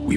We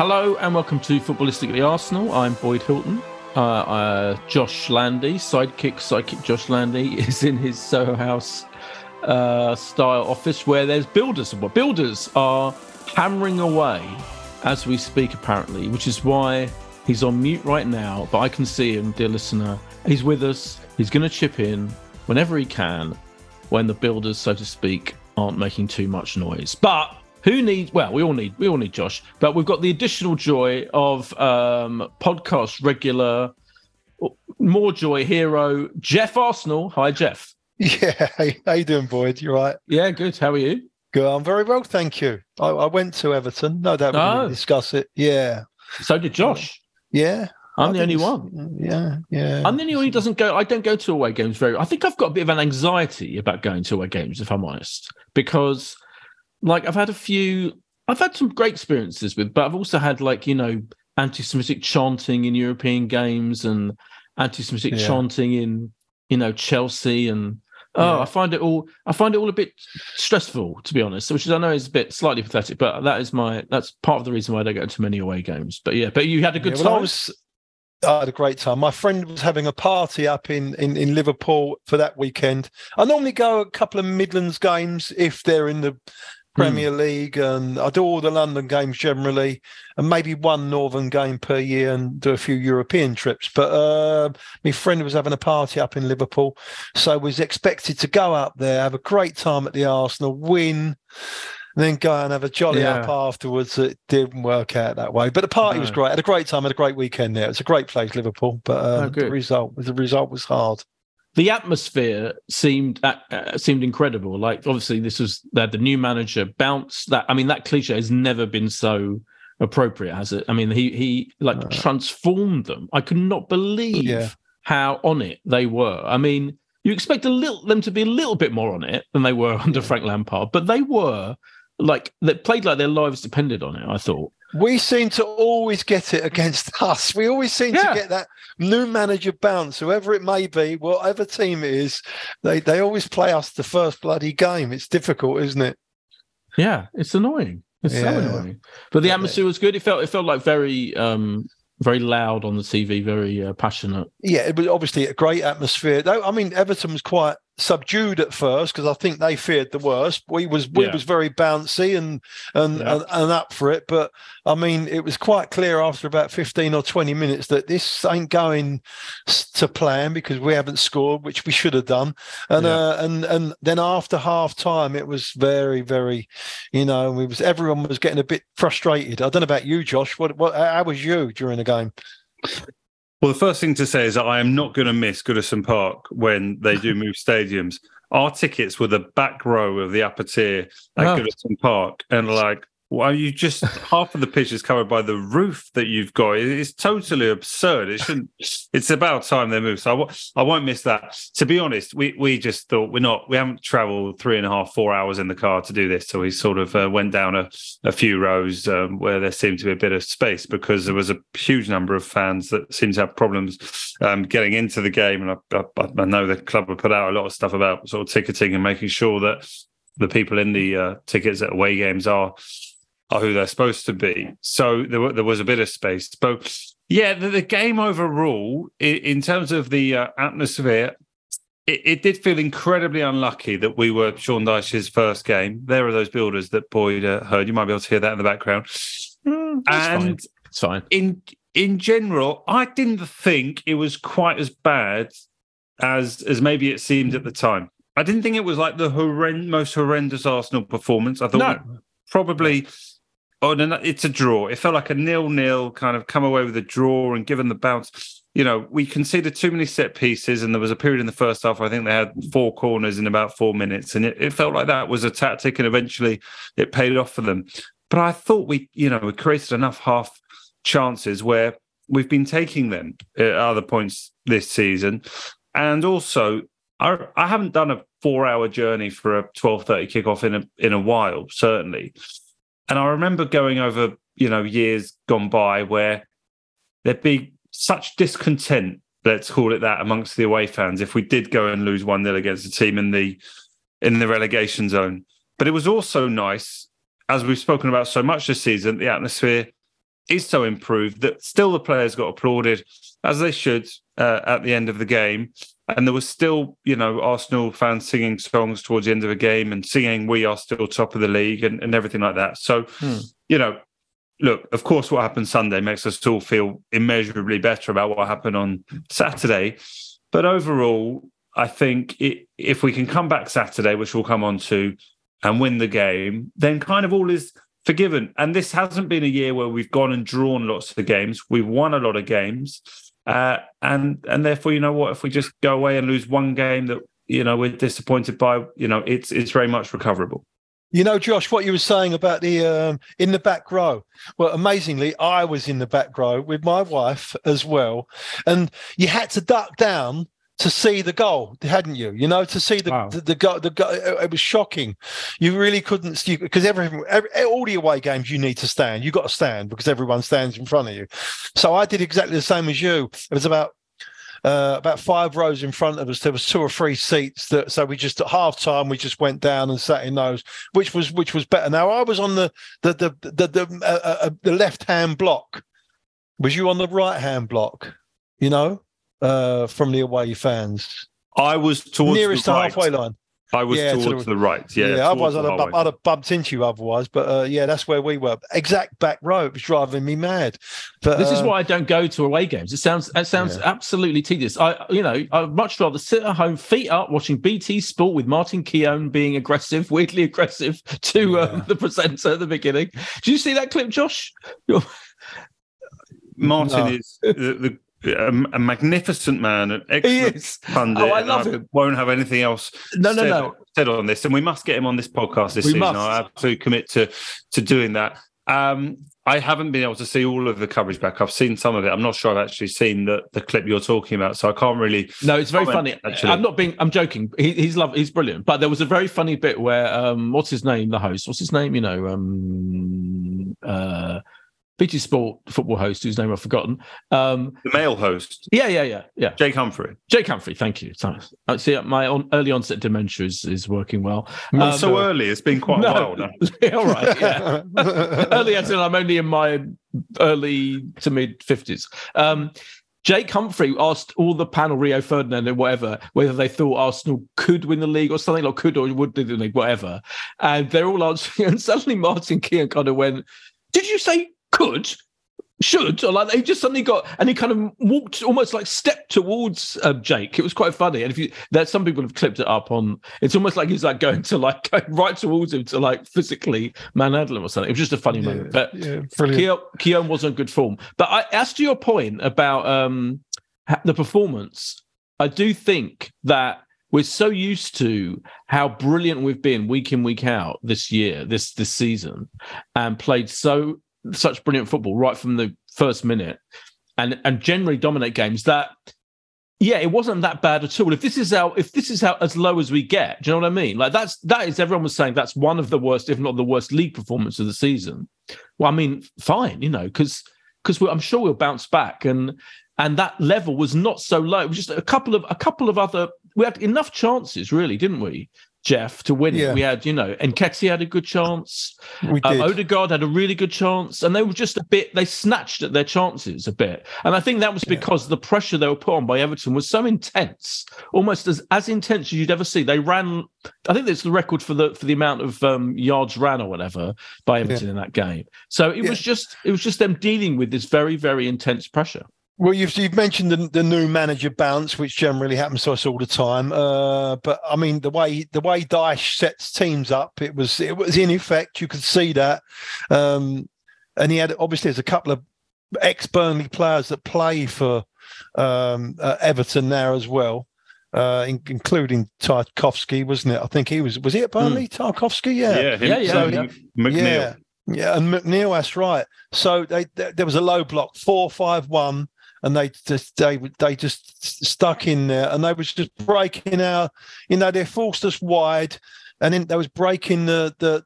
Hello and welcome to Footballistically Arsenal. I'm Boyd Hilton. Josh Landy, sidekick Josh Landy, is in his Soho House style office where there's builders. Builders are hammering away as we speak, apparently, which is why he's on mute right now. But I can see him, dear listener. He's with us. He's going to chip in whenever he can, when the builders, so to speak, aren't making too much noise. But we all need Josh, but we've got the additional joy of podcast regular, more joy hero, Jeff Arsenal. Hi, Jeff. Yeah, how you doing, Boyd? You all right? Yeah, good. How are you? Good. I'm very well, thank you. I went to Everton. No doubt we didn't discuss it. Yeah. So did Josh. Yeah. I'm the only one. Yeah. I'm the only one who doesn't go. I don't go to away games very. I think I've got a bit of an anxiety about going to away games, if I'm honest, because. Like, I've had some great experiences with, but I've also had, like, you know, anti-Semitic chanting in European games and anti-Semitic chanting in, you know, Chelsea. And, I find it all a bit stressful, to be honest, which I know is a bit slightly pathetic, but that's part of the reason why I don't go to many away games. But yeah, but you had a good time. I had a great time. My friend was having a party up in Liverpool for that weekend. I normally go a couple of Midlands games if they're in the Premier League, and I do all the London games generally, and maybe one Northern game per year and do a few European trips. But my friend was having a party up in Liverpool, so was expected to go up there, have a great time at the Arsenal, win, and then go and have a jolly up afterwards. It didn't work out that way. But the party was great. I had a great time. I had a great weekend there. It's a great place, Liverpool. But the result was hard. The atmosphere seemed incredible. Like, obviously, they had the new manager bounce. That cliche has never been so appropriate, has it? I mean, he transformed them. I could not believe how on it they were. I mean, you expect them to be a little bit more on it than they were under Frank Lampard, but they were. Like, they played like their lives depended on it, I thought. We seem to always get it against us. We always seem to get that new manager bounce, whoever it may be, whatever team it is, they always play us the first bloody game. It's difficult, isn't it? Yeah, it's annoying. It's so annoying. But the atmosphere was good. It felt like very... very loud on the TV, very passionate. Yeah, it was obviously a great atmosphere. I mean, Everton was quite subdued at first because I think they feared the worst. We was very bouncy and up for it. But, I mean, it was quite clear after about 15 or 20 minutes that this ain't going to plan because we haven't scored, which we should have done. And and then after half-time, it was very, very, you know, everyone was getting a bit frustrated. I don't know about you, Josh. What? How was you during the game? Well, the first thing to say is that I am not going to miss Goodison Park when they do move stadiums. Our tickets were the back row of the upper tier at Goodison Park, and like Well, you just half of the pitch is covered by the roof that you've got. It's totally absurd. It shouldn't. It's about time they move. So I won't miss that. To be honest, we just thought we haven't travelled 3.5-4 hours in the car to do this. So we sort of went down a few rows where there seemed to be a bit of space, because there was a huge number of fans that seemed to have problems getting into the game. And I know the club have put out a lot of stuff about sort of ticketing and making sure that the people in the tickets at away games are who they're supposed to be. So there was a bit of space. But yeah, the game overall, in terms of the atmosphere, it did feel incredibly unlucky that we were Sean Dyche's first game. There are those builders that Boyd heard. You might be able to hear that in the background. And it's fine. In general, I didn't think it was quite as bad as maybe it seemed at the time. I didn't think it was like the most horrendous Arsenal performance. I thought probably... Oh, no, it's a draw. It felt like a 0-0 kind of come away with a draw and given the bounce. You know, we conceded too many set pieces, and there was a period in the first half where I think they had 4 corners in about 4 minutes, and it felt like that was a tactic, and eventually it paid off for them. But I thought we created enough half chances where we've been taking them at other points this season. And also, I haven't done a 4-hour journey for a 12:30 kickoff in a while, certainly. And I remember going over, years gone by where there'd be such discontent, let's call it that, amongst the away fans if we did go and lose 1-0 against a team in the relegation zone. But it was also nice, as we've spoken about so much this season, the atmosphere is so improved that still the players got applauded, as they should, at the end of the game. And there was still, Arsenal fans singing songs towards the end of the game and singing "We are still top of the league" and everything like that. So, look, of course what happened Sunday makes us all feel immeasurably better about what happened on Saturday. But overall, I think if we can come back Saturday, which we'll come on to, and win the game, then kind of all is forgiven. And this hasn't been a year where we've gone and drawn lots of games. We've won a lot of games. And therefore, you know what, if we just go away and lose one game that, we're disappointed by, it's very much recoverable. Josh, what you were saying about the in the back row. Well, amazingly, I was in the back row with my wife as well. And you had to duck down to see the goal, hadn't you? To see the goal, it was shocking. You really couldn't, because all the away games you need to stand. You've got to stand because everyone stands in front of you. So I did exactly the same as you. It was about 5 rows in front of us. There was 2 or 3 seats that. So we just at half time we just went down and sat in those, which was better. Now I was on the left hand block. Was you on the right hand block? From the away fans, I was towards nearest the right. Halfway line. I was towards the right. Yeah, otherwise I'd have bumped into you. Otherwise, but that's where we were. Exact back row. It was driving me mad. But this is why I don't go to away games. It sounds absolutely tedious. I'd much rather sit at home, feet up, watching BT Sport with Martin Keown being aggressive, weirdly aggressive to the presenter at the beginning. Did you see that clip, Josh? Martin is the a magnificent man, an excellent pundit. Oh, I love him. Won't have anything else said on this, and we must get him on this podcast this season. I absolutely commit to doing that. I haven't been able to see all of the coverage back. I've seen some of it. I'm not sure I've actually seen the clip you're talking about, so I can't really. No, it's very funny. Actually. I'm joking. He's brilliant. But there was a very funny bit where what's his name? The host. What's his name? BT Sport football host, whose name I've forgotten. The male host. Yeah. Jake Humphrey. Thank you. See, my early onset dementia is working well. Not so early. It's been quite a while now. All right, yeah. Early as in I'm only in my early to mid-50s. Jake Humphrey asked all the panel, Rio Ferdinand and whatever, whether they thought Arsenal could win the league or something, or could or would win the league, whatever. And they're all answering. And suddenly Martin Keown kind of went, "Did you say could, should?" Or like, he just suddenly got, and he kind of walked, almost like stepped towards Jake. It was quite funny. And some people have clipped it up on, it's almost like he's like going right towards him to like physically manhandle him or something. It was just a funny moment. But Keown was on good form. But as to your point about the performance, I do think that We're so used to how brilliant we've been week in, week out this year, this season, and played such brilliant football right from the first minute and generally dominate games that, yeah, it wasn't that bad at all. If this is as low as we get, do you know what I mean? Like that is everyone was saying that's one of the worst, if not the worst, league performance of the season. Well, I mean, fine, you know, because I'm sure we'll bounce back, and that level was not so low. It was just a couple of other. We had enough chances, really, didn't we, Jeff, to win it? Yeah. We had, you know, Nketiah had a good chance. We did. Odegaard had a really good chance. And they were just they snatched at their chances a bit. And I think that was because the pressure they were put on by Everton was so intense, almost as intense as you'd ever see. They ran, I think that's the record for the amount of yards ran or whatever by Everton in that game. So it was just them dealing with this very, very intense pressure. Well, you've mentioned the new manager bounce, which generally happens to us all the time. But I mean, the way Dyche sets teams up, it was in effect. You could see that, and he had, obviously, there's a couple of ex-Burnley players that play for Everton now as well, including Tarkowski, wasn't it? I think he was he at Burnley? Tarkowski, yeah. So, McNeil. Yeah, and McNeil, that's right. So there was a low block 4-5-1. And they just stuck in there, and they was just breaking out. You know, they forced us wide, and then they was breaking the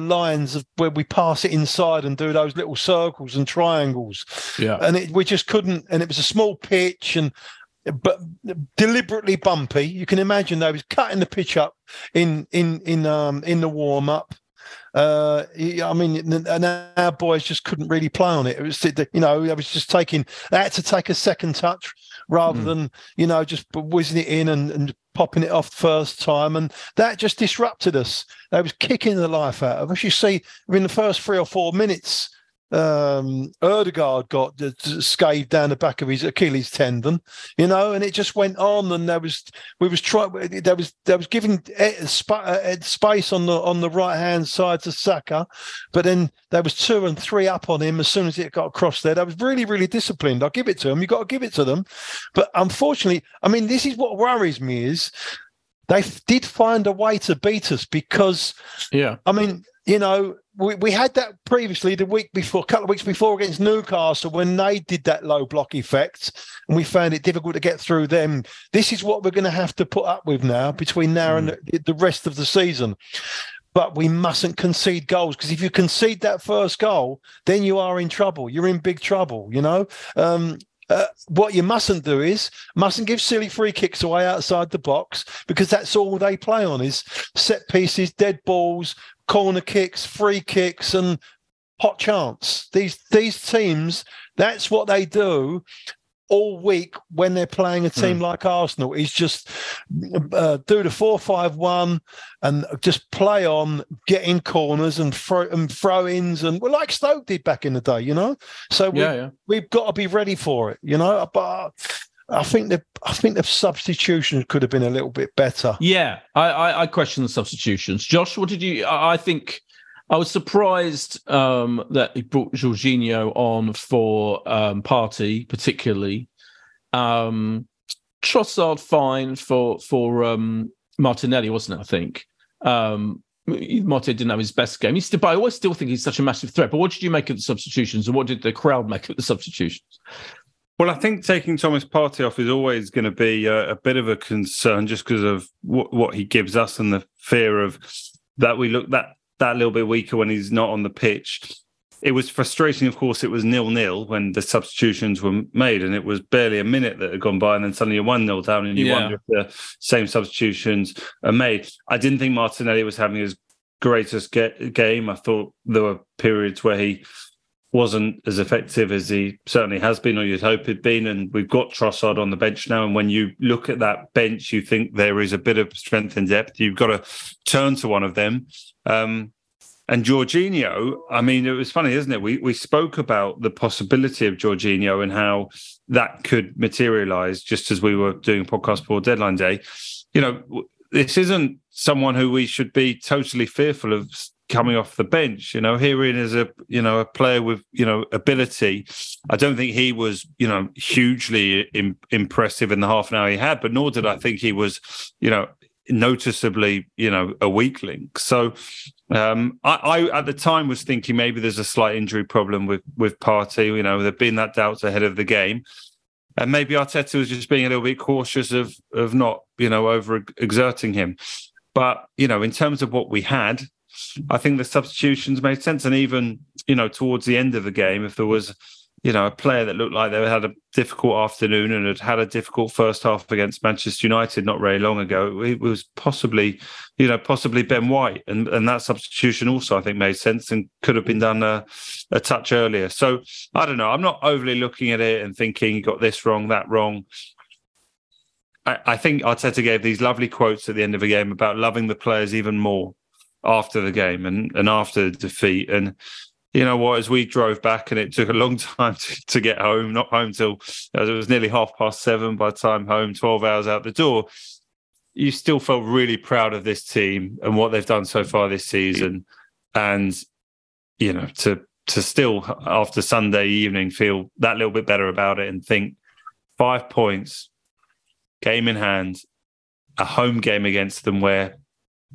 lines of where we pass it inside and do those little circles and triangles. Yeah, and we just couldn't. And it was a small pitch, but deliberately bumpy. You can imagine they was cutting the pitch up in the warm up. I mean, and our boys just couldn't really play on it. It was, you know, I was just taking. I had to take a second touch rather than, you know, just whizzing it in and popping it off the first time, and that just disrupted us. They was kicking the life out of us. You see, in the first 3 or 4 minutes, Odegaard got scathed down the back of his Achilles tendon, you know, and it just went on, and there was giving space on the right hand side to Saka, but then there was 2 and 3 up on him as soon as it got across there. That was really, really disciplined. I'll give it to them. You've got to give it to them, but unfortunately, I mean, this is what worries me is they did find a way to beat us because, I mean, you know. We had that previously the week before, a couple of weeks before against Newcastle when they did that low block effect, and we found it difficult to get through them. This is what we're going to have to put up with now between now and the rest of the season. But we mustn't concede goals, because if you concede that first goal, then you are in trouble. You're in big trouble, you know. What you mustn't do is mustn't give silly free kicks away outside the box, because that's all they play on is set pieces, dead balls, corner kicks, free kicks, and pot chance. These teams, that's what they do all week when they're playing a team like Arsenal, is just do the 4-5-1 and just play on, get in corners and throw-ins, and we're like Stoke did back in the day, you know. So we've got to be ready for it, you know. But I think the substitutions could have been a little bit better. Yeah, I question the substitutions. Josh, what did you? I think I was surprised that he brought Jorginho on for Partey, particularly. Trossard fine for Martinelli, wasn't it? I think Martinelli didn't have his best game. But I always still think he's such a massive threat. But what did you make of the substitutions, and what did the crowd make of the substitutions? Well, I think taking Thomas Partey off is always going to be a bit of a concern, just because of what he gives us and the fear of that we look that little bit weaker when he's not on the pitch. It was frustrating, of course. It was 0-0 when the substitutions were made, and it was barely a minute that had gone by, and then suddenly you're 1-0 down, and you wonder if the same substitutions are made. I didn't think Martinelli was having his greatest game. I thought there were periods where he wasn't as effective as he certainly has been, or you'd hope he'd been, and we've got Trossard on the bench now, and when you look at that bench, you think there is a bit of strength and depth. You've got to turn to one of them. And Jorginho, I mean, it was funny, isn't it? We spoke about the possibility of Jorginho and how that could materialise just as we were doing a podcast before deadline day. You know, this isn't someone who we should be totally fearful of coming off the bench. You know, Herein is a player with, ability. I don't think he was, hugely impressive in the half an hour he had, but nor did I think he was, noticeably, a weak link. So I at the time was thinking maybe there's a slight injury problem with Partey. There'd been that doubt ahead of the game. And maybe Arteta was just being a little bit cautious of not, over exerting him. But, in terms of what we had, I think the substitutions made sense. And even, towards the end of the game, if there was, a player that looked like they had a difficult afternoon and had had a difficult first half against Manchester United not very long ago, it was possibly Ben White. And that substitution also, I think, made sense and could have been done a touch earlier. So, I don't know. I'm not overly looking at it and thinking you got this wrong, that wrong. I think Arteta gave these lovely quotes at the end of the game about loving the players even more after the game and after the defeat. And you know what? As we drove back, and it took a long time to get home, not home till it was nearly 7:30 by the time home, 12 hours out the door, you still felt really proud of this team and what they've done so far this season. And, to still, after Sunday evening, feel that little bit better about it and think 5 points, game in hand, a home game against them where,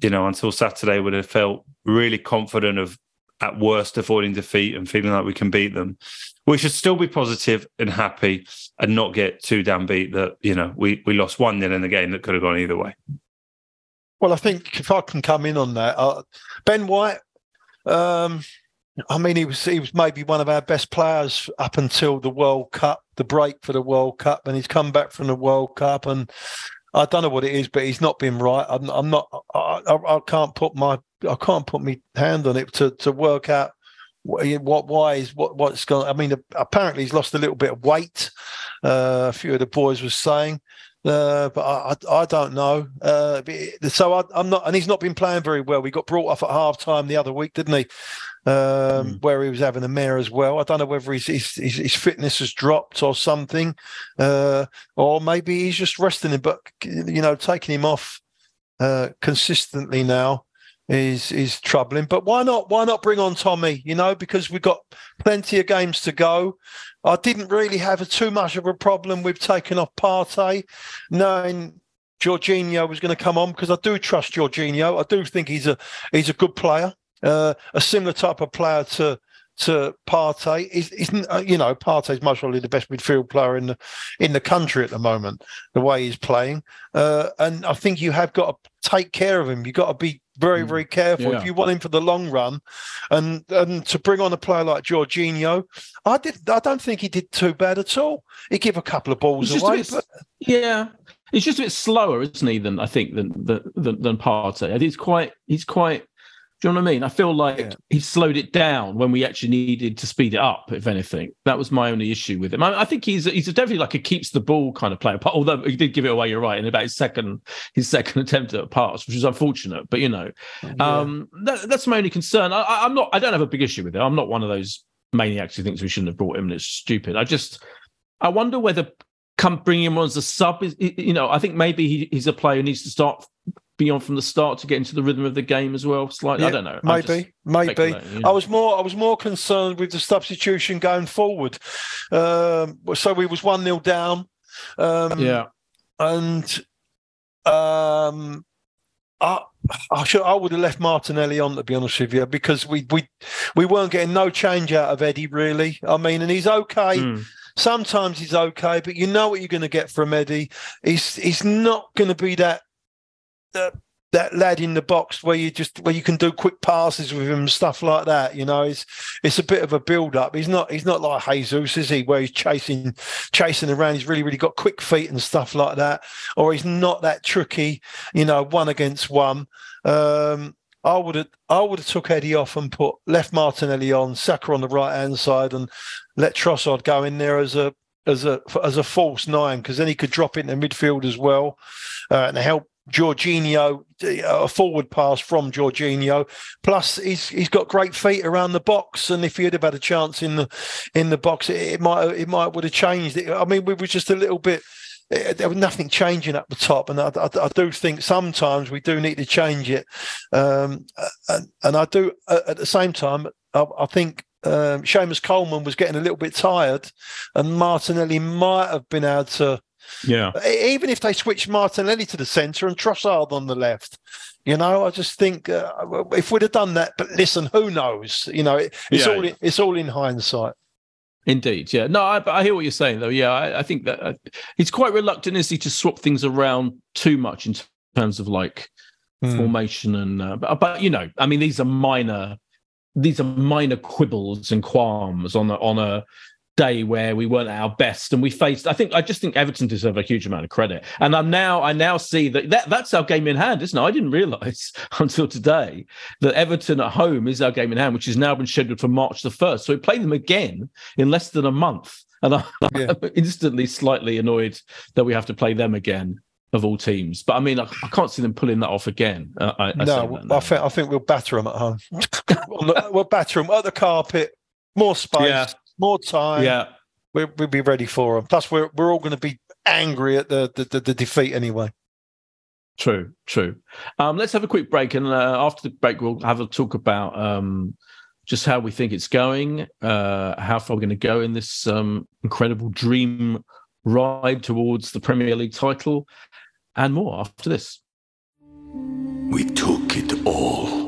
until Saturday would have felt really confident of, at worst, avoiding defeat and feeling like we can beat them. We should still be positive and happy and not get too downbeat that, we lost 1-0 in the game that could have gone either way. Well, I think if I can come in on that, Ben White, he was maybe one of our best players up until the World Cup, the break for the World Cup, and he's come back from the World Cup, and I don't know what it is, but he's not been right. I can't put my hand on it to work out what's going on. I mean, apparently he's lost a little bit of weight. A few of the boys were saying. But I don't know. I'm not, and he's not been playing very well. We got brought off at half time the other week, didn't he? Where he was having a mare as well. I don't know whether his fitness has dropped or something, or maybe he's just resting him. But taking him off consistently now is troubling. But why not? Why not bring on Tommy? Because we've got plenty of games to go. I didn't really have too much of a problem with taking off Partey, knowing Jorginho was going to come on, because I do trust Jorginho. I do think he's a good player, a similar type of player to Partey. Partey's most probably the best midfield player in the country at the moment, the way he's playing. And I think you have got to take care of him. You've got to be very, very careful if you want him for the long run, and to bring on a player like Jorginho, I don't think he did too bad at all. He gave a couple of balls away. He's just a bit slower, isn't he? Than Partey. I think he's quite. Do you know what I mean? I feel like he slowed it down when we actually needed to speed it up, if anything. That was my only issue with him. I think he's definitely like a keeps the ball kind of player, although he did give it away, you're right, in about his second attempt at a pass, which was unfortunate. But, that's my only concern. I don't have a big issue with it. I'm not one of those maniacs who thinks we shouldn't have brought him and it's stupid. I wonder whether bringing him on as a sub is, I think maybe he's a player who needs to start beyond from the start to get into the rhythm of the game as well. Slightly, I don't know. Maybe. I was more concerned with the substitution going forward. So we was 1-0 down. I would have left Martinelli on, to be honest with you, because we weren't getting no change out of Eddie really. I mean, and he's okay. Sometimes he's okay, but you know what you're going to get from Eddie. He's not going to be that. That lad in the box where you can do quick passes with him and stuff like that, it's a bit of a build up. He's not like Jesus, is he? Where he's chasing around. He's really got quick feet and stuff like that. Or he's not that tricky, one against one. I would have took Eddie off and left Martinelli on, Saka on the right hand side, and let Trossard go in there as a false nine, because then he could drop into midfield as well and help Jorginho, a forward pass from Jorginho. Plus, he's got great feet around the box, and if he'd have had a chance in the box, it might would have changed it. I mean, we were just a little bit there was nothing changing at the top. And I do think sometimes we do need to change it. And I do, at the same time, I think Seamus Coleman was getting a little bit tired, and Martinelli might have been able to, even if they switched Martinelli to the centre and Trossard on the left. You know, I just think if we'd have done that, but listen, who knows? You know, it's all in hindsight. Indeed, yeah. No, I hear what you're saying, though. Yeah, I think that he's quite reluctant, is he, to swap things around too much in terms of like formation and. But you know, I mean, these are minor quibbles and qualms on a day where we weren't at our best and we faced. I just think Everton deserve a huge amount of credit, and I now see that's our game in hand, isn't it? I didn't realise until today that Everton at home is our game in hand, which has now been scheduled for March the 1st. So we play them again in less than a month, and I'm instantly slightly annoyed that we have to play them again. Of all teams, but I mean, I can't see them pulling that off again. I think we'll batter them at home. We'll batter them at the carpet. More space, more time. Yeah, we'll be ready for them. Plus, we're all going to be angry at the defeat anyway. True. Let's have a quick break, and after the break, we'll have a talk about just how we think it's going, how far we're going to go in this incredible dream ride towards the Premier League title. And more after this. We took it all.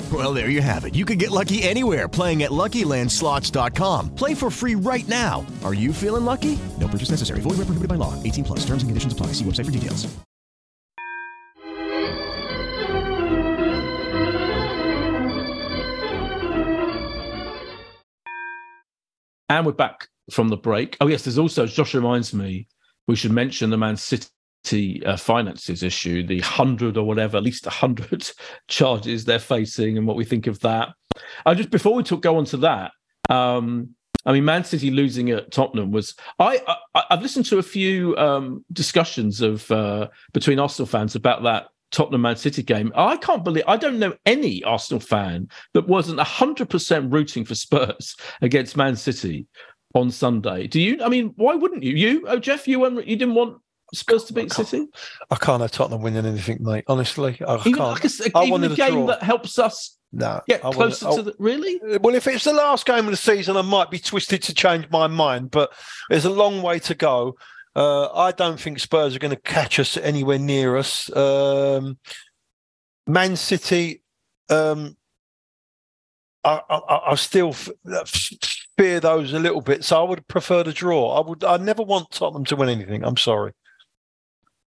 Well, there you have it. You can get lucky anywhere, playing at LuckyLandSlots.com. Play for free right now. Are you feeling lucky? No purchase necessary. Void where prohibited by law. 18 plus. Terms and conditions apply. See website for details. And we're back from the break. Oh, yes, there's also, Josh reminds me, we should mention the Man City finances issue, the 100 or whatever, at least 100 charges they're facing and what we think of that. Just before we go on to that, I mean, Man City losing at Tottenham was... I've listened to a few discussions of between Arsenal fans about that Tottenham-Man City game. I can't believe... I don't know any Arsenal fan that wasn't 100% rooting for Spurs against Man City on Sunday. Do you? I mean, why wouldn't you? Jeff, you didn't want Spurs to beat City? I can't have Tottenham winning anything, mate. Honestly, I can't. Even a game that helps us get closer to the... Really? Well, if it's the last game of the season, I might be twisted to change my mind, but there's a long way to go. I don't think Spurs are going to catch us anywhere near us. Man City, I still fear those a little bit, so I would prefer the draw. I never want Tottenham to win anything. I'm sorry.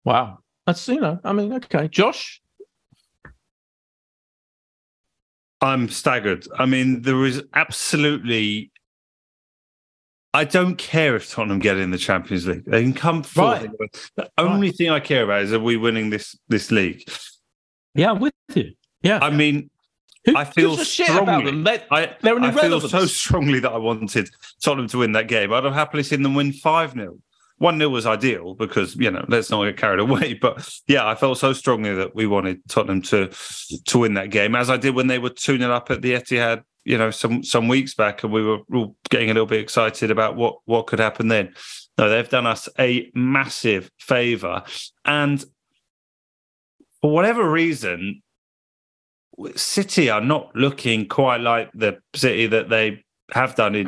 Wow, that's okay, Josh. I'm staggered. I mean, there is absolutely... I don't care if Tottenham get in the Champions League. They can come forward. Right. The only thing I care about is, are we winning this league? Yeah, I'm with you. Yeah. I mean, I feel strongly about them. I feel so strongly that I wanted Tottenham to win that game. I'd have happily seen them win 5-0. 1-0 was ideal because, let's not get carried away. But yeah, I felt so strongly that we wanted Tottenham to win that game, as I did when they were 2-0 up at the Etihad. Some weeks back, and we were all getting a little bit excited about what could happen then. No, they've done us a massive favour. And for whatever reason, City are not looking quite like the City that they have done in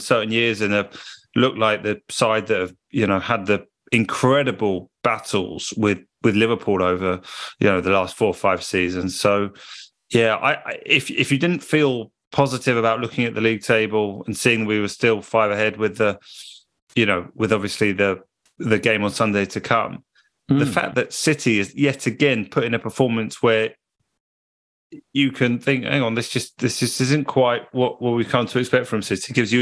certain years, and have looked like the side that have, had the incredible battles with Liverpool over, the last 4 or 5 seasons. So, yeah, if you didn't feel positive about looking at the league table and seeing we were still 5 ahead with the you know, with obviously the game on Sunday to come, the fact that City is yet again put in a performance where you can think, hang on, this just isn't quite what we've come to expect from City. It gives you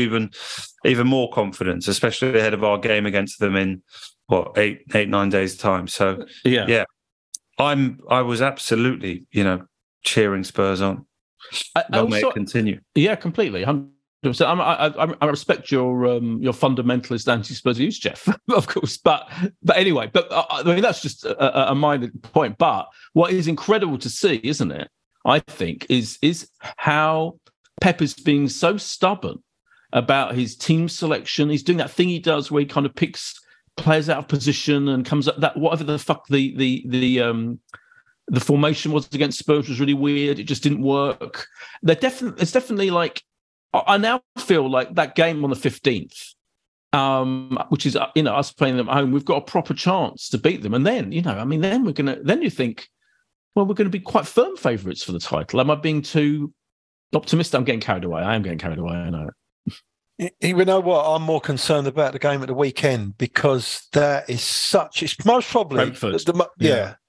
even more confidence, especially ahead of our game against them in, what, eight, 9 days' time. So, yeah. I was absolutely, cheering Spurs on. Continue. Yeah, completely. 100%. I respect your fundamentalist anti-Spurs views, Jeff, of course. But anyway, that's just a minor point. But what is incredible to see, isn't it, I think, is how Pep is being so stubborn about his team selection. He's doing that thing he does where he kind of picks players out of position and comes up that whatever the fuck the formation was against Spurs was really weird. It just didn't work. It's definitely like, I now feel like that game on the 15th, which is, us playing them at home, we've got a proper chance to beat them. And then, then you think, well, we're going to be quite firm favourites for the title. Am I being too optimistic? I'm getting carried away. I am getting carried away. I know. You know what? I'm more concerned about the game at the weekend because that is it's most probably Brentford.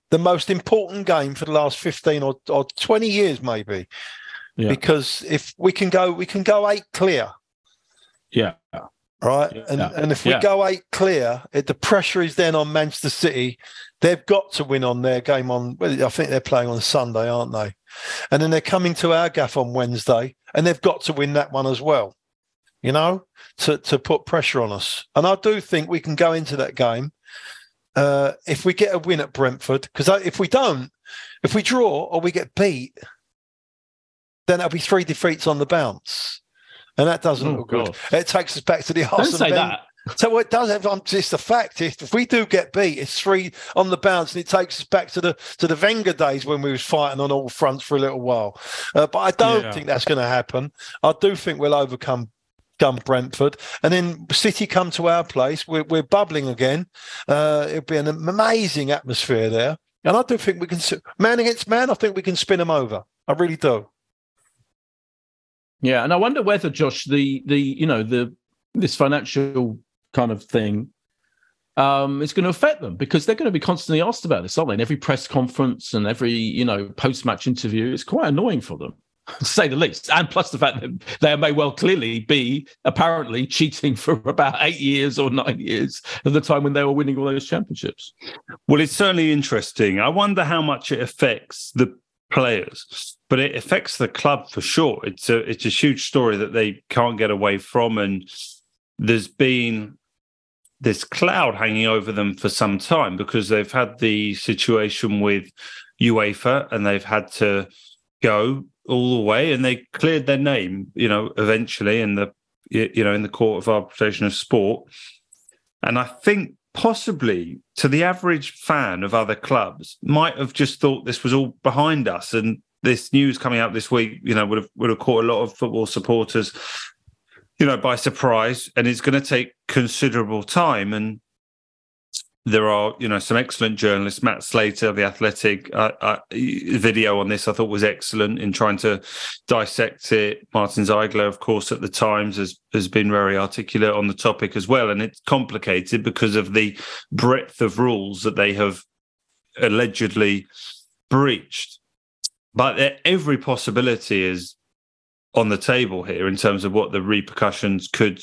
The most important game for the last 15 or 20 years, maybe. Yeah. Because if we can go eight clear. Yeah. Right? Yeah. And if we go eight clear, the pressure is then on Manchester City. They've got to win on their game I think they're playing on Sunday, aren't they? And then they're coming to our gaff on Wednesday, and they've got to win that one as well, to put pressure on us. And I do think we can go into that game if we get a win at Brentford, because if we don't, if we draw or we get beat, then that'll be three defeats on the bounce. And that doesn't look good. It takes us back to the Arsenal. Don't say that. So it does. It's a fact. If we do get beat, it's three on the bounce, and it takes us back to the Wenger days when we was fighting on all fronts for a little while. But I don't think that's going to happen. I do think we'll overcome Brentford, and then City come to our place. We're bubbling again. It'll be an amazing atmosphere there. And I do think we can, man against man, I think we can spin them over. I really do. Yeah, and I wonder whether, Josh, this financial kind of thing is going to affect them, because they're going to be constantly asked about this, aren't they? In every press conference and every, post-match interview, it's quite annoying for them, to say the least. And plus the fact that they may well clearly be apparently cheating for about 8 years or 9 years at the time when they were winning all those championships. Well, it's certainly interesting. I wonder how much it affects the players, but it affects the club for sure. It's a huge story that they can't get away from, and there's been this cloud hanging over them for some time because they've had the situation with UEFA and they've had to go all the way, and they cleared their name, eventually in the Court of Arbitration of Sport. And I think possibly to the average fan of other clubs might have just thought this was all behind us, and this news coming out this week, would have caught a lot of football supporters, by surprise. And it's going to take considerable time. And there are, some excellent journalists. Matt Slater, The Athletic, video on this I thought was excellent in trying to dissect it. Martin Ziegler, of course, at the Times has been very articulate on the topic as well. And it's complicated because of the breadth of rules that they have allegedly breached. But every possibility is on the table here in terms of what the repercussions could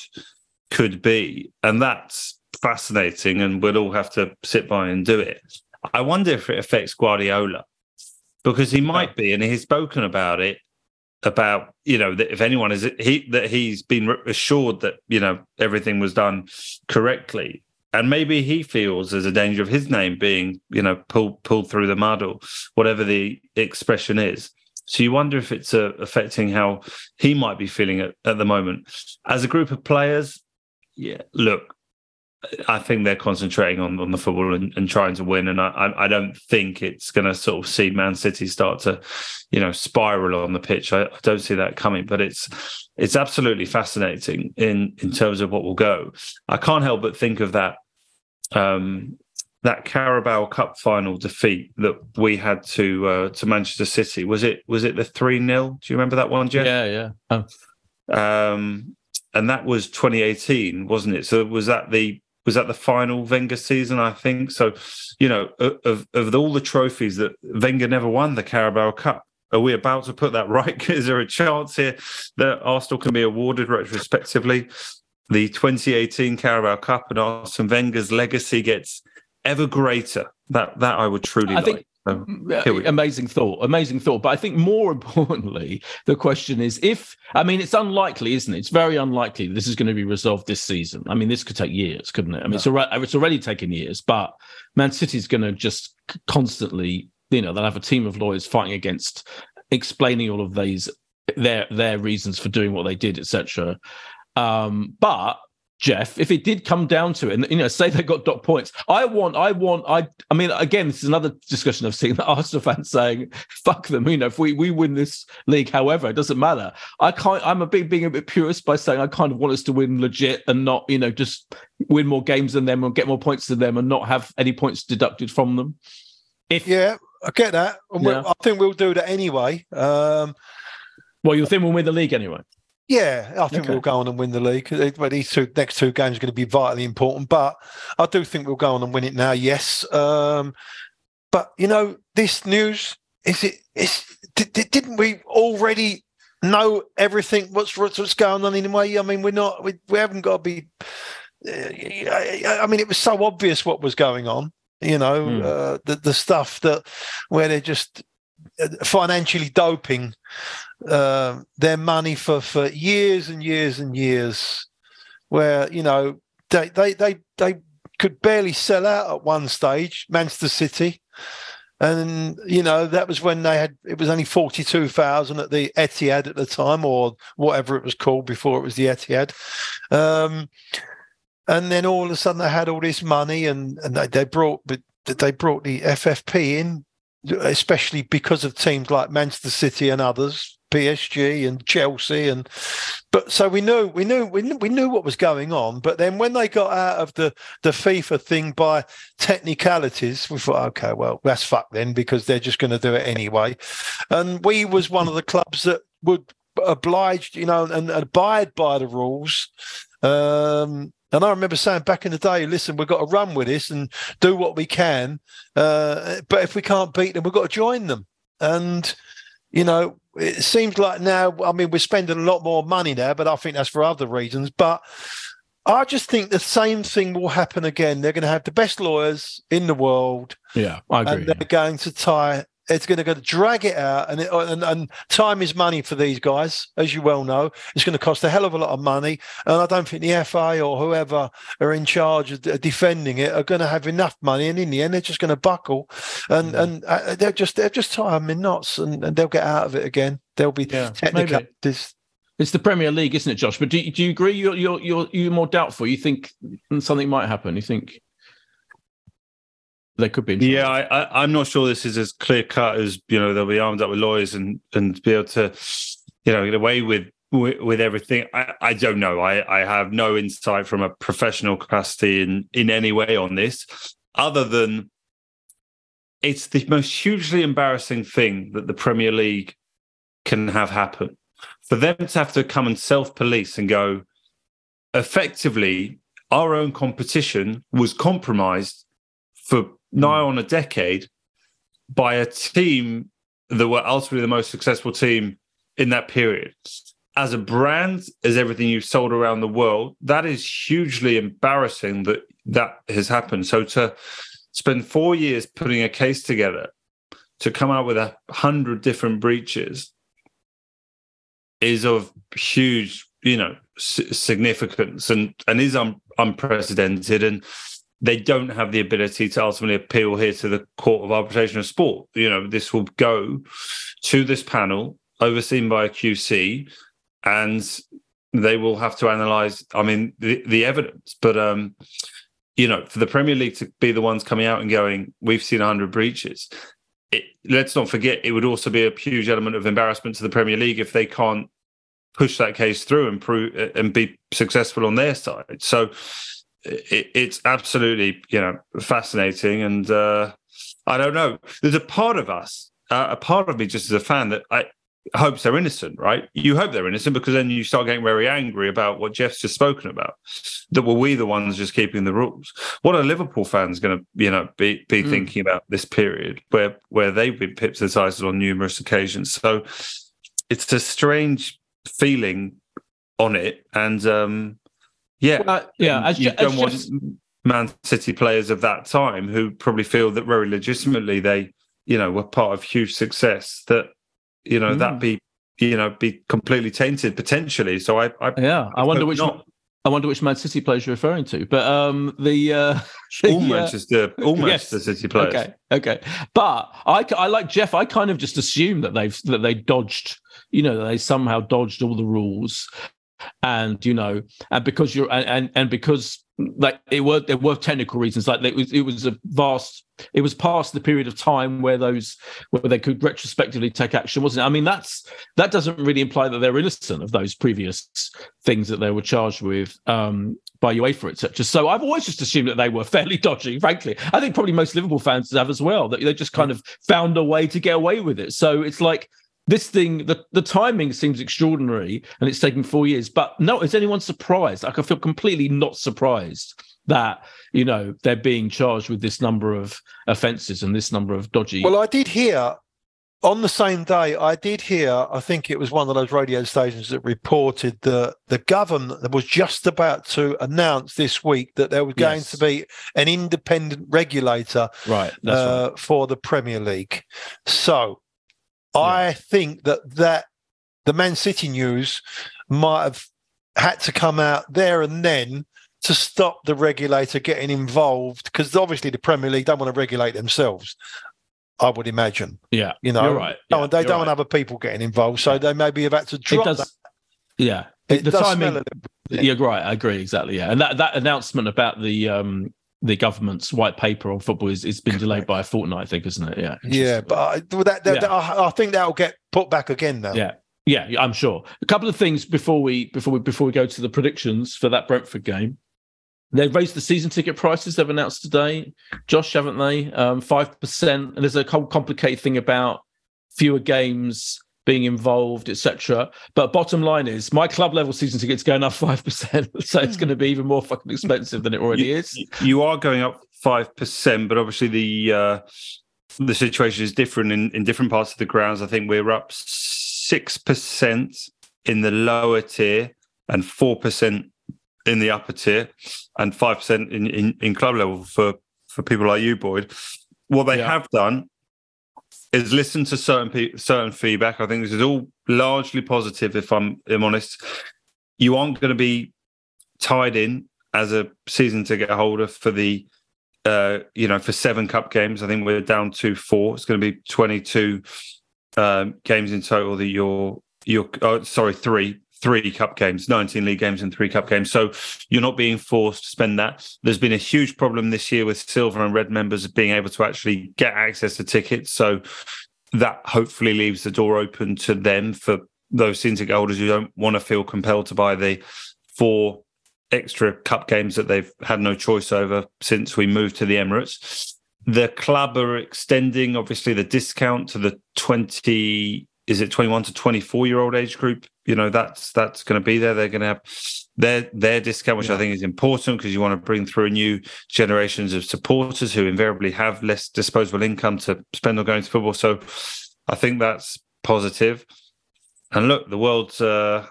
be. And that's fascinating, and we'll all have to sit by and do it. I wonder if it affects Guardiola, because he might be, and he's spoken about it, about, that if anyone that he's been assured that, everything was done correctly. And maybe he feels there's a danger of his name being, pulled through the mud, or whatever the expression is. So you wonder if it's affecting how he might be feeling at the moment. As a group of players, look, I think they're concentrating on the football and trying to win. And I don't think it's going to sort of see Man City start to, spiral on the pitch. I don't see that coming, but it's absolutely fascinating in terms of what will go. I can't help but think of that. That Carabao Cup final defeat that we had to Manchester City, was it the 3-0? Do you remember that one, Jeff? Yeah. Oh. and that was 2018, wasn't it? So was that the final Wenger season, I think? So, you know, of all the trophies that Wenger never won, the Carabao Cup. Are we about to put that right? Is there a chance here that Arsenal can be awarded retrospectively the 2018 Carabao Cup, and Arsene Wenger's legacy gets ever greater? That I would truly like. Amazing thought. But I think more importantly, the question is it's unlikely, isn't it? It's very unlikely this is going to be resolved this season. I mean, this could take years, couldn't it? It's already taken years, but Man City's going to just constantly, they'll have a team of lawyers fighting against, explaining all of these, their reasons for doing what they did, etc. But Jeff, if it did come down to it, and say they got dot points, I mean, again, this is another discussion I've seen, the Arsenal fans saying, "Fuck them." If we win this league, however, it doesn't matter. I'm being a bit purist by saying I kind of want us to win legit and not, just win more games than them and get more points than them and not have any points deducted from them. Yeah, I get that. I think we'll do that anyway. You think we'll win the league anyway? Yeah, I think we'll go on and win the league. These next two games are going to be vitally important, but I do think we'll go on and win it now, yes. But, this news, didn't we already know everything, what's going on anyway? I mean, we haven't got to be... it was so obvious what was going on, the stuff that where they're just financially doping their money for years and years and years, where they could barely sell out at one stage, Manchester City, and that was when it was only 42,000 at the Etihad at the time, or whatever it was called before it was the Etihad, and then all of a sudden they had all this money, and they brought the FFP in, especially because of teams like Manchester City and others, PSG and Chelsea, so we knew what was going on. But then when they got out of the FIFA thing by technicalities, we thought, okay, well, that's fucked then, because they're just going to do it anyway. And we was one of the clubs that would oblige, and abide by the rules. And I remember saying back in the day, listen, we've got to run with this and do what we can. But if we can't beat them, we've got to join them. And, it seems like now, we're spending a lot more money now, but I think that's for other reasons. But I just think the same thing will happen again. They're going to have the best lawyers in the world. Yeah, I agree. And they're going to tie... It's going to go to drag it out, and time is money for these guys, as you well know. It's going to cost a hell of a lot of money, and I don't think the FA or whoever are in charge of defending it are going to have enough money, and in the end, they're just going to buckle, and they'll just tie them in knots, and they'll get out of it again. There'll be technical. It's the Premier League, isn't it, Josh? But do you agree? You're more doubtful. You think something might happen. You think. They could be. Yeah, I'm not sure this is as clear cut as they'll be armed up with lawyers and be able to get away with everything. I don't know. I have no insight from a professional capacity in any way on this, other than it's the most hugely embarrassing thing that the Premier League can have happen for them to have to come and self-police and go. Effectively, our own competition was compromised for nigh on a decade by a team that were ultimately the most successful team in that period. As a brand, as everything you've sold around the world, that is hugely embarrassing that has happened. So to spend 4 years putting a case together to come out with 100 different breaches is of huge, significance and is unprecedented. And they don't have the ability to ultimately appeal here to the Court of Arbitration of Sport. This will go to this panel overseen by a QC, and they will have to analyse, the evidence. But, for the Premier League to be the ones coming out and going, we've seen 100 breaches, let's not forget it would also be a huge element of embarrassment to the Premier League if they can't push that case through and prove and be successful on their side. So... It's absolutely, fascinating. And I don't know. There's a part of me, just as a fan, that I hopes they're innocent, right? You hope they're innocent, because then you start getting very angry about what Jeff's just spoken about, that were we the ones just keeping the rules. What are Liverpool fans going to, be thinking about this period where they've been pipped to the title on numerous occasions? So it's a strange feeling on it, and you don't want Man City players of that time who probably feel that very legitimately they, were part of huge success, that be completely tainted potentially. So I wonder which Man City players you're referring to, but all Manchester City players. Okay, but I like Jeff. I kind of just assume that they dodged, they somehow dodged all the rules, and because. Like there were technical reasons. Like it was past the period of time where they could retrospectively take action, wasn't it? I mean, that doesn't really imply that they're innocent of those previous things that they were charged with by UEFA, etc. So I've always just assumed that they were fairly dodgy. Frankly, I think probably most Liverpool fans have as well. That they just kind of found a way to get away with it. So it's like this thing, the timing seems extraordinary, and it's taken 4 years. But no, is anyone surprised? Like, I feel completely not surprised that, they're being charged with this number of offences and this number of dodgy... Well, I did hear, on the same day, I think it was one of those radio stations that reported that the government was just about to announce this week that there was going to be an independent regulator for the Premier League. So... I think that the Man City news might have had to come out there and then to stop the regulator getting involved, because obviously the Premier League don't want to regulate themselves, I would imagine. Yeah, you're right. Yeah, they don't want other people getting involved, so they maybe have had to drop that. Yeah. It does smell a little bit. You're right, I agree, exactly, yeah. And that announcement about the government's white paper on football is been delayed by a fortnight, I think, isn't it? Yeah. Yeah, but I think that'll get put back again now. Yeah. Yeah, I'm sure. A couple of things before we go to the predictions for that Brentford game. They've raised the season ticket prices, they've announced today, Josh, haven't they? 5%. And there's a whole complicated thing about fewer games being involved, etc. But bottom line is, my club level season ticket's going up 5%, so it's going to be even more fucking expensive than it already is. You are going up 5%, but obviously the situation is different in different parts of the grounds. I think we're up 6% in the lower tier and 4% in the upper tier, and 5% in club level for people like you, Boyd. What they have done is listen to certain feedback. I think this is all largely positive, if I'm honest. You aren't going to be tied in as a season ticket holder for the, for 7 cup games. I think we're down to 4. It's going to be 22 games in total that three cup games, 19 league games and 3 cup games. So you're not being forced to spend that. There's been a huge problem this year with silver and red members being able to actually get access to tickets. So that hopefully leaves the door open to them for those season ticket holders who don't want to feel compelled to buy the 4 extra cup games that they've had no choice over since we moved to the Emirates. The club are extending, obviously, the discount to the 21 to 24-year-old age group. That's going to be there. They're going to have their discount, which I think is important, because you want to bring through new generations of supporters who invariably have less disposable income to spend on going to football. So I think that's positive. And look, the world's, the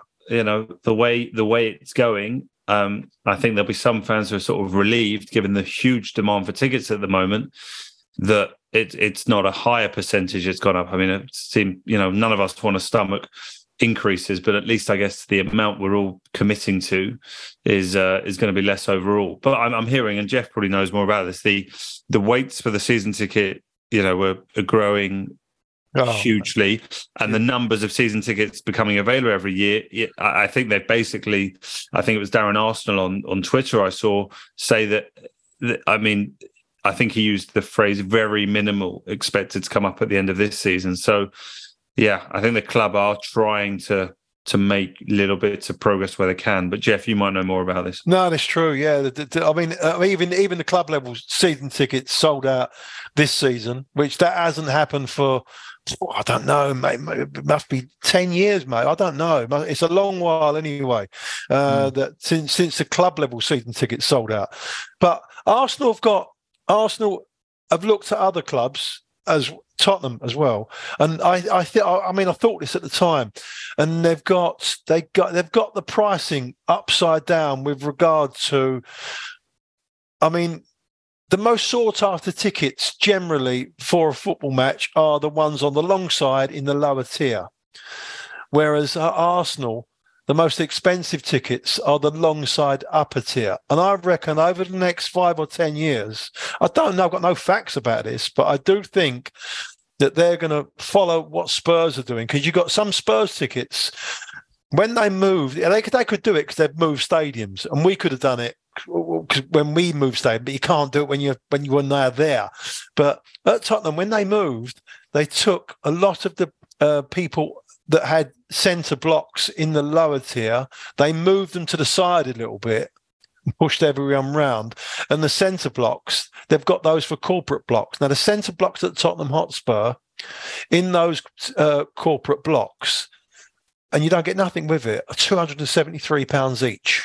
way it's going, I think there'll be some fans who are sort of relieved, given the huge demand for tickets at the moment, that it's not a higher percentage it's gone up. I mean, it seemed, none of us want to stomach increases, but at least I guess the amount we're all committing to is going to be less overall. But I'm hearing, and Jeff probably knows more about this, the weights for the season ticket, are growing hugely, and the numbers of season tickets becoming available every year. I think they've basically, I think it was Darren Arsenal on Twitter I saw say that, I mean, I think he used the phrase very minimal expected to come up at the end of this season. So, yeah, I think the club are trying to to make little bits of progress where they can. But Jeff, you might know more about this. No, that's true. Yeah, I mean, even the club level season tickets sold out this season, which that hasn't happened for, I don't know, mate. It must be 10 years, mate. I don't know. It's a long while anyway. That since the club level season tickets sold out, but Arsenal have looked at other clubs as. Tottenham as well, and I thought this at the time, and they've got the pricing upside down with regard to, I mean, the most sought after tickets generally for a football match are the ones on the long side in the lower tier, whereas at Arsenal the most expensive tickets are the long side upper tier. And I reckon over the next 5 or 10 years, I don't know, I've got no facts about this, but I do think that they're going to follow what Spurs are doing. Because you've got some Spurs tickets, when they moved, they could do it because they've moved stadiums, and we could have done it when we moved stadium, but you can't do it when you were now there. But at Tottenham, when they moved, they took a lot of the people that had centre blocks in the lower tier, they moved them to the side a little bit, pushed everyone round. And the centre blocks, they've got those for corporate blocks. Now, the centre blocks at Tottenham Hotspur, in those corporate blocks, and you don't get nothing with it, are £273 each.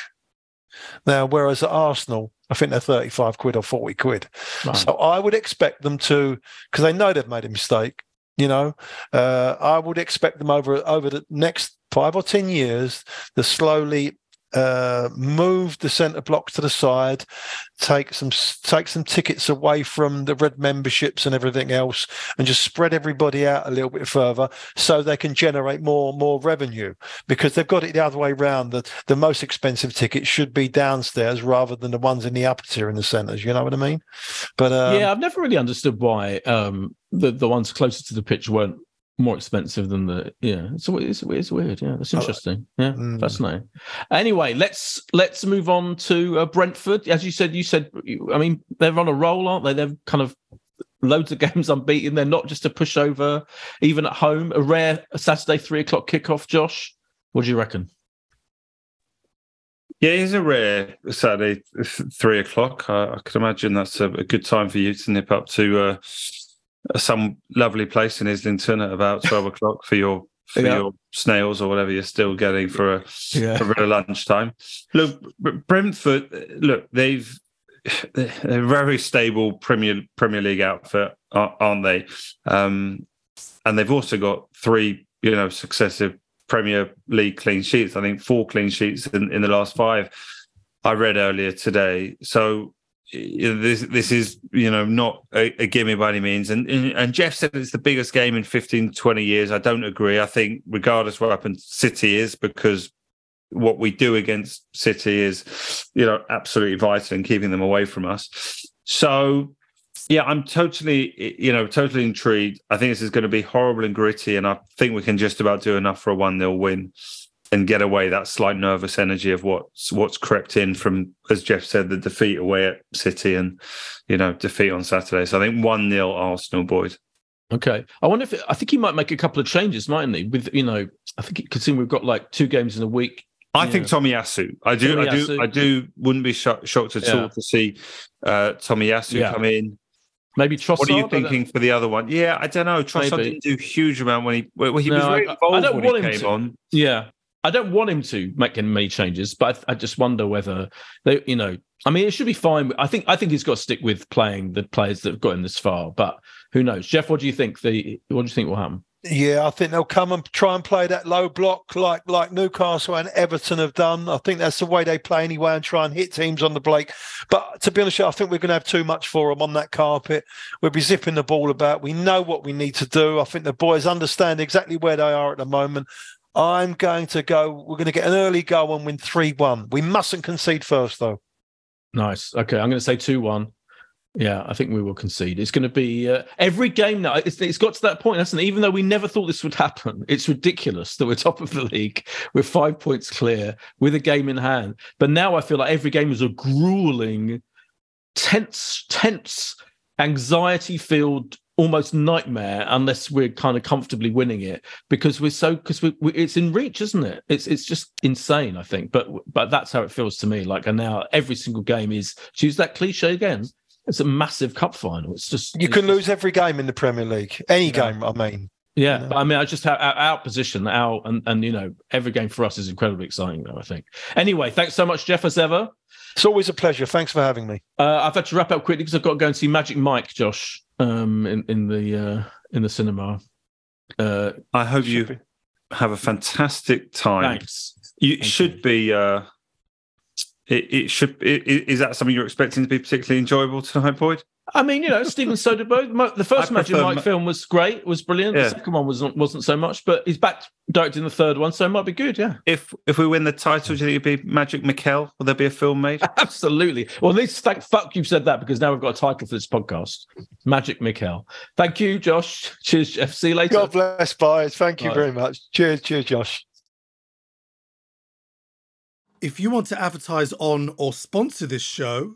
Now, whereas at Arsenal, I think they're 35 quid or 40 quid. Right. So I would expect them to, because they know they've made a mistake, you know, I would expect them over the next 5 or 10 years to slowly move the centre blocks to the side, take some tickets away from the red memberships and everything else, and just spread everybody out a little bit further so they can generate more revenue, because they've got it the other way round. The most expensive tickets should be downstairs rather than the ones in the upper tier in the centres. You know what I mean? But yeah, I've never really understood why. The ones closer to the pitch weren't more expensive than the it's weird. Yeah, that's interesting. Yeah, fascinating. Anyway, let's move on to Brentford. As you said, I mean, they're on a roll, aren't they? They've kind of loads of games unbeaten. They're not just a pushover, even at home. A rare Saturday 3:00 kickoff. Josh, what do you reckon? Yeah, it is a rare Saturday 3:00. I could imagine that's a good time for you to nip up to. Some lovely place in Islington at about 12 o'clock for your snails or whatever you're still getting for a real lunchtime. Look, Brentford. Look, they're a very stable Premier League outfit, aren't they? And they've also got three, successive Premier League clean sheets. I think 4 clean sheets in the last 5. I read earlier today, so. This is, not a gimme by any means. And Jeff said it's the biggest game in 15, 20 years. I don't agree. I think regardless what happens, City is, because what we do against City is, absolutely vital in keeping them away from us. So, yeah, I'm totally intrigued. I think this is going to be horrible and gritty, and I think we can just about do enough for a 1-0 win and get away that slight nervous energy of what's crept in from, as Jeff said, the defeat away at City and, defeat on Saturday. So I think 1-0 Arsenal, Boyd. Okay. I wonder if... I think he might make a couple of changes, mightn't he? With, I think it could seem we've got like 2 games in a week. I think Tomiyasu. I do. Wouldn't be shocked at all to see Tomiyasu come in. Maybe Trossard. What are you thinking for the other one? Yeah, I don't know. Trossard didn't do a huge amount when he was very involved when he came on. Yeah. I don't want him to make many changes, but I just wonder whether they, I mean, it should be fine. I think he's got to stick with playing the players that have got him this far, but who knows? Jeff, what do you think? What do you think will happen? Yeah, I think they'll come and try and play that low block like Newcastle and Everton have done. I think that's the way they play anyway, and try and hit teams on the break. But to be honest, I think we're going to have too much for them on that carpet. We'll be zipping the ball about. We know what we need to do. I think the boys understand exactly where they are at the moment. We're going to get an early goal and win 3-1. We mustn't concede first, though. Nice. Okay, I'm going to say 2-1. Yeah, I think we will concede. It's going to be every game now. It's got to that point, hasn't it? Even though we never thought this would happen, it's ridiculous that we're top of the league. We're 5 points clear with a game in hand. But now I feel like every game is a grueling, tense, anxiety-filled almost nightmare unless we're kind of comfortably winning it, because we're so, because we it's in reach, isn't it? It's just insane, I think. But that's how it feels to me. Like, and now every single game is, to use that cliche again, it's a massive cup final. It's just, you can lose every game in the Premier League, any game. I mean, yeah, but I mean, I just have our position, our and you know, every game for us is incredibly exciting, though, I think. Anyway, thanks so much, Jeff, as ever. It's always a pleasure. Thanks for having me. I've had to wrap up quickly because I've got to go and see Magic Mike, Josh. In the cinema. I hope you have a fantastic time. Thanks. Thank you. Is that something you're expecting to be particularly enjoyable tonight, Boyd? I mean, you know, Steven Soderbergh. The first Magic Mike film was great, was brilliant. Yeah. The second one wasn't so much, but he's back directing the third one, so it might be good. Yeah. If we win the title, do you think it'd be Magic Mikel? Will there be a film made? Absolutely. Well, thank fuck you've said that, because now we've got a title for this podcast, Magic Mikel. Thank you, Josh. Cheers, Jeff. See you later. God bless, guys. Thank you very much. Cheers, Josh. If you want to advertise on or sponsor this show,